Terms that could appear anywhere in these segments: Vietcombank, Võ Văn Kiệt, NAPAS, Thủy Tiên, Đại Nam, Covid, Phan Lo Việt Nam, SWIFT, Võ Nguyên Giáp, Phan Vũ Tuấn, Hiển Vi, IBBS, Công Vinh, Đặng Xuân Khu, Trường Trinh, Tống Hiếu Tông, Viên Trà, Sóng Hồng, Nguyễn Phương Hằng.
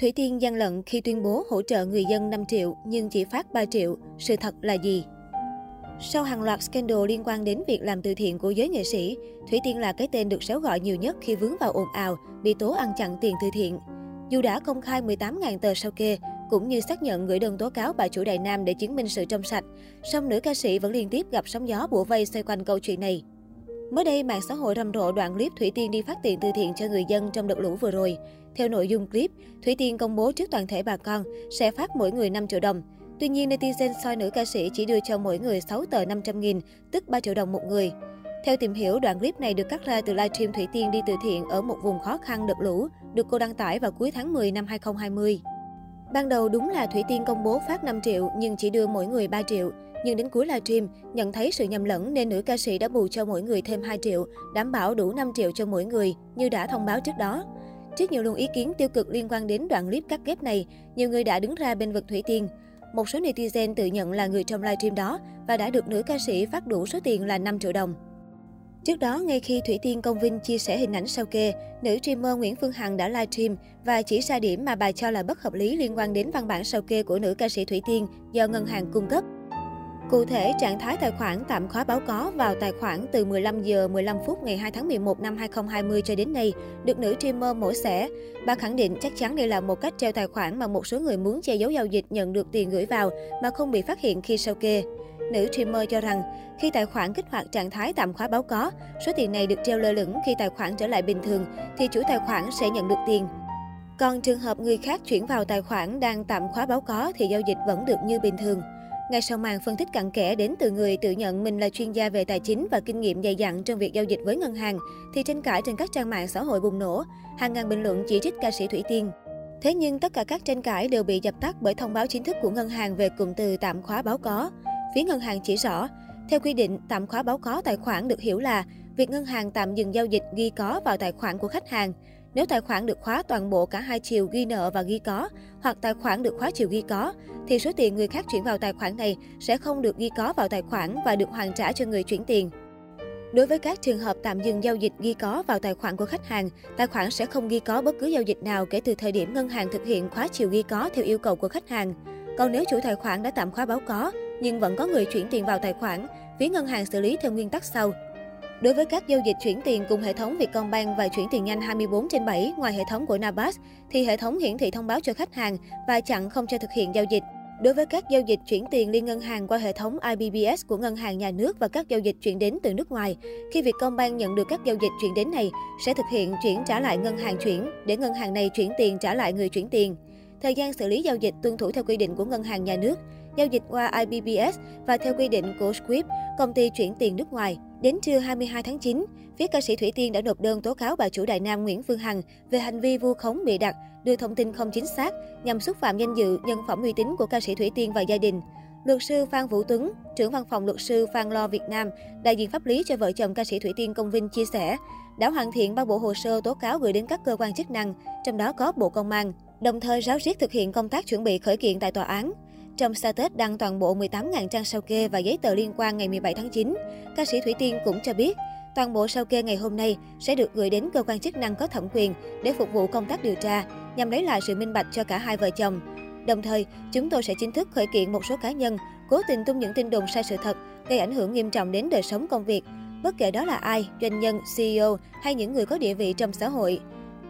Thủy Tiên gian lận khi tuyên bố hỗ trợ người dân 5 triệu nhưng chỉ phát 3 triệu. Sự thật là gì? Sau hàng loạt scandal liên quan đến việc làm từ thiện của giới nghệ sĩ, Thủy Tiên là cái tên được xéo gọi nhiều nhất khi vướng vào ồn ào, bị tố ăn chặn tiền từ thiện. Dù đã công khai 18.000 tờ sao kê, cũng như xác nhận gửi đơn tố cáo bà chủ Đại Nam để chứng minh sự trong sạch, song nữ ca sĩ vẫn liên tiếp gặp sóng gió bủa vây xoay quanh câu chuyện này. Mới đây, mạng xã hội rầm rộ đoạn clip Thủy Tiên đi phát tiền từ thiện cho người dân trong đợt lũ vừa rồi. Theo nội dung clip, Thủy Tiên công bố trước toàn thể bà con sẽ phát mỗi người 5 triệu đồng. Tuy nhiên, netizen soi nữ ca sĩ chỉ đưa cho mỗi người 6 tờ 500.000, tức 3 triệu đồng một người. Theo tìm hiểu, đoạn clip này được cắt ra từ livestream Thủy Tiên đi từ thiện ở một vùng khó khăn đợt lũ, được cô đăng tải vào cuối tháng 10 năm 2020. Ban đầu đúng là Thủy Tiên công bố phát 5 triệu nhưng chỉ đưa mỗi người 3 triệu. Nhưng đến cuối livestream, nhận thấy sự nhầm lẫn nên nữ ca sĩ đã bù cho mỗi người thêm 2 triệu, đảm bảo đủ 5 triệu cho mỗi người, như đã thông báo trước đó. Trước nhiều luồng ý kiến tiêu cực liên quan đến đoạn clip cắt ghép này, nhiều người đã đứng ra bên vực Thủy Tiên. Một số netizen tự nhận là người trong livestream đó và đã được nữ ca sĩ phát đủ số tiền là 5 triệu đồng. Trước đó, ngay khi Thủy Tiên Công Vinh chia sẻ hình ảnh sao kê, nữ streamer Nguyễn Phương Hằng đã livestream và chỉ ra điểm mà bà cho là bất hợp lý liên quan đến văn bản sao kê của nữ ca sĩ Thủy Tiên do ngân hàng cung cấp. Cụ thể, trạng thái tài khoản tạm khóa báo có vào tài khoản từ 15 giờ 15 phút ngày 2 tháng 11 năm 2020 cho đến nay, được nữ streamer mổ xẻ. Bà khẳng định chắc chắn đây là một cách treo tài khoản mà một số người muốn che giấu giao dịch nhận được tiền gửi vào mà không bị phát hiện khi sao kê. Nữ streamer cho rằng, khi tài khoản kích hoạt trạng thái tạm khóa báo có, số tiền này được treo lơ lửng khi tài khoản trở lại bình thường thì chủ tài khoản sẽ nhận được tiền. Còn trường hợp người khác chuyển vào tài khoản đang tạm khóa báo có thì giao dịch vẫn được như bình thường. Ngay sau màn phân tích cặn kẽ đến từ người tự nhận mình là chuyên gia về tài chính và kinh nghiệm dày dặn trong việc giao dịch với ngân hàng, thì tranh cãi trên các trang mạng xã hội bùng nổ, hàng ngàn bình luận chỉ trích ca sĩ Thủy Tiên. Thế nhưng tất cả các tranh cãi đều bị dập tắt bởi thông báo chính thức của ngân hàng về cụm từ tạm khóa báo có. Phía ngân hàng chỉ rõ, theo quy định, tạm khóa báo có tài khoản được hiểu là việc ngân hàng tạm dừng giao dịch ghi có vào tài khoản của khách hàng. Nếu tài khoản được khóa toàn bộ cả hai chiều ghi nợ và ghi có, hoặc tài khoản được khóa chiều ghi có, thì số tiền người khác chuyển vào tài khoản này sẽ không được ghi có vào tài khoản và được hoàn trả cho người chuyển tiền. Đối với các trường hợp tạm dừng giao dịch ghi có vào tài khoản của khách hàng, tài khoản sẽ không ghi có bất cứ giao dịch nào kể từ thời điểm ngân hàng thực hiện khóa chiều ghi có theo yêu cầu của khách hàng. Còn nếu chủ tài khoản đã tạm khóa báo có, nhưng vẫn có người chuyển tiền vào tài khoản, phía ngân hàng xử lý theo nguyên tắc sau. Đối với các giao dịch chuyển tiền cùng hệ thống Vietcombank và chuyển tiền nhanh 24/7 ngoài hệ thống của NAPAS, thì hệ thống hiển thị thông báo cho khách hàng và chặn không cho thực hiện giao dịch. Đối với các giao dịch chuyển tiền liên ngân hàng qua hệ thống IBBS của ngân hàng nhà nước và các giao dịch chuyển đến từ nước ngoài, khi Vietcombank nhận được các giao dịch chuyển đến này, sẽ thực hiện chuyển trả lại ngân hàng chuyển, để ngân hàng này chuyển tiền trả lại người chuyển tiền. Thời gian xử lý giao dịch tuân thủ theo quy định của ngân hàng nhà nước, giao dịch qua IBBS và theo quy định của SWIFT, công ty chuyển tiền nước ngoài. Đến trưa 22 tháng 9, phía ca sĩ Thủy Tiên đã nộp đơn tố cáo bà chủ Đại Nam Nguyễn Phương Hằng về hành vi vu khống bịa đặt, đưa thông tin không chính xác nhằm xúc phạm danh dự, nhân phẩm uy tín của ca sĩ Thủy Tiên và gia đình. Luật sư Phan Vũ Tuấn, trưởng văn phòng luật sư Phan Lo Việt Nam, đại diện pháp lý cho vợ chồng ca sĩ Thủy Tiên Công Vinh chia sẻ, đã hoàn thiện 3 bộ hồ sơ tố cáo gửi đến các cơ quan chức năng, trong đó có Bộ Công an, đồng thời ráo riết thực hiện công tác chuẩn bị khởi kiện tại tòa án. Trong status đăng toàn bộ 18.000 trang sao kê và giấy tờ liên quan ngày 17 tháng 9, ca sĩ Thủy Tiên cũng cho biết, toàn bộ sao kê ngày hôm nay sẽ được gửi đến cơ quan chức năng có thẩm quyền để phục vụ công tác điều tra, nhằm lấy lại sự minh bạch cho cả hai vợ chồng. Đồng thời, chúng tôi sẽ chính thức khởi kiện một số cá nhân cố tình tung những tin đồn sai sự thật, gây ảnh hưởng nghiêm trọng đến đời sống công việc, bất kể đó là ai, doanh nhân, CEO hay những người có địa vị trong xã hội.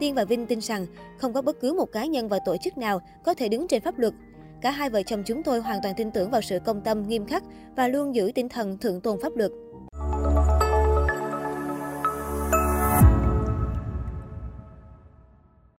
Tiên và Vinh tin rằng không có bất cứ một cá nhân và tổ chức nào có thể đứng trên pháp luật. Cả hai vợ chồng chúng tôi hoàn toàn tin tưởng vào sự công tâm, nghiêm khắc và luôn giữ tinh thần thượng tôn pháp luật.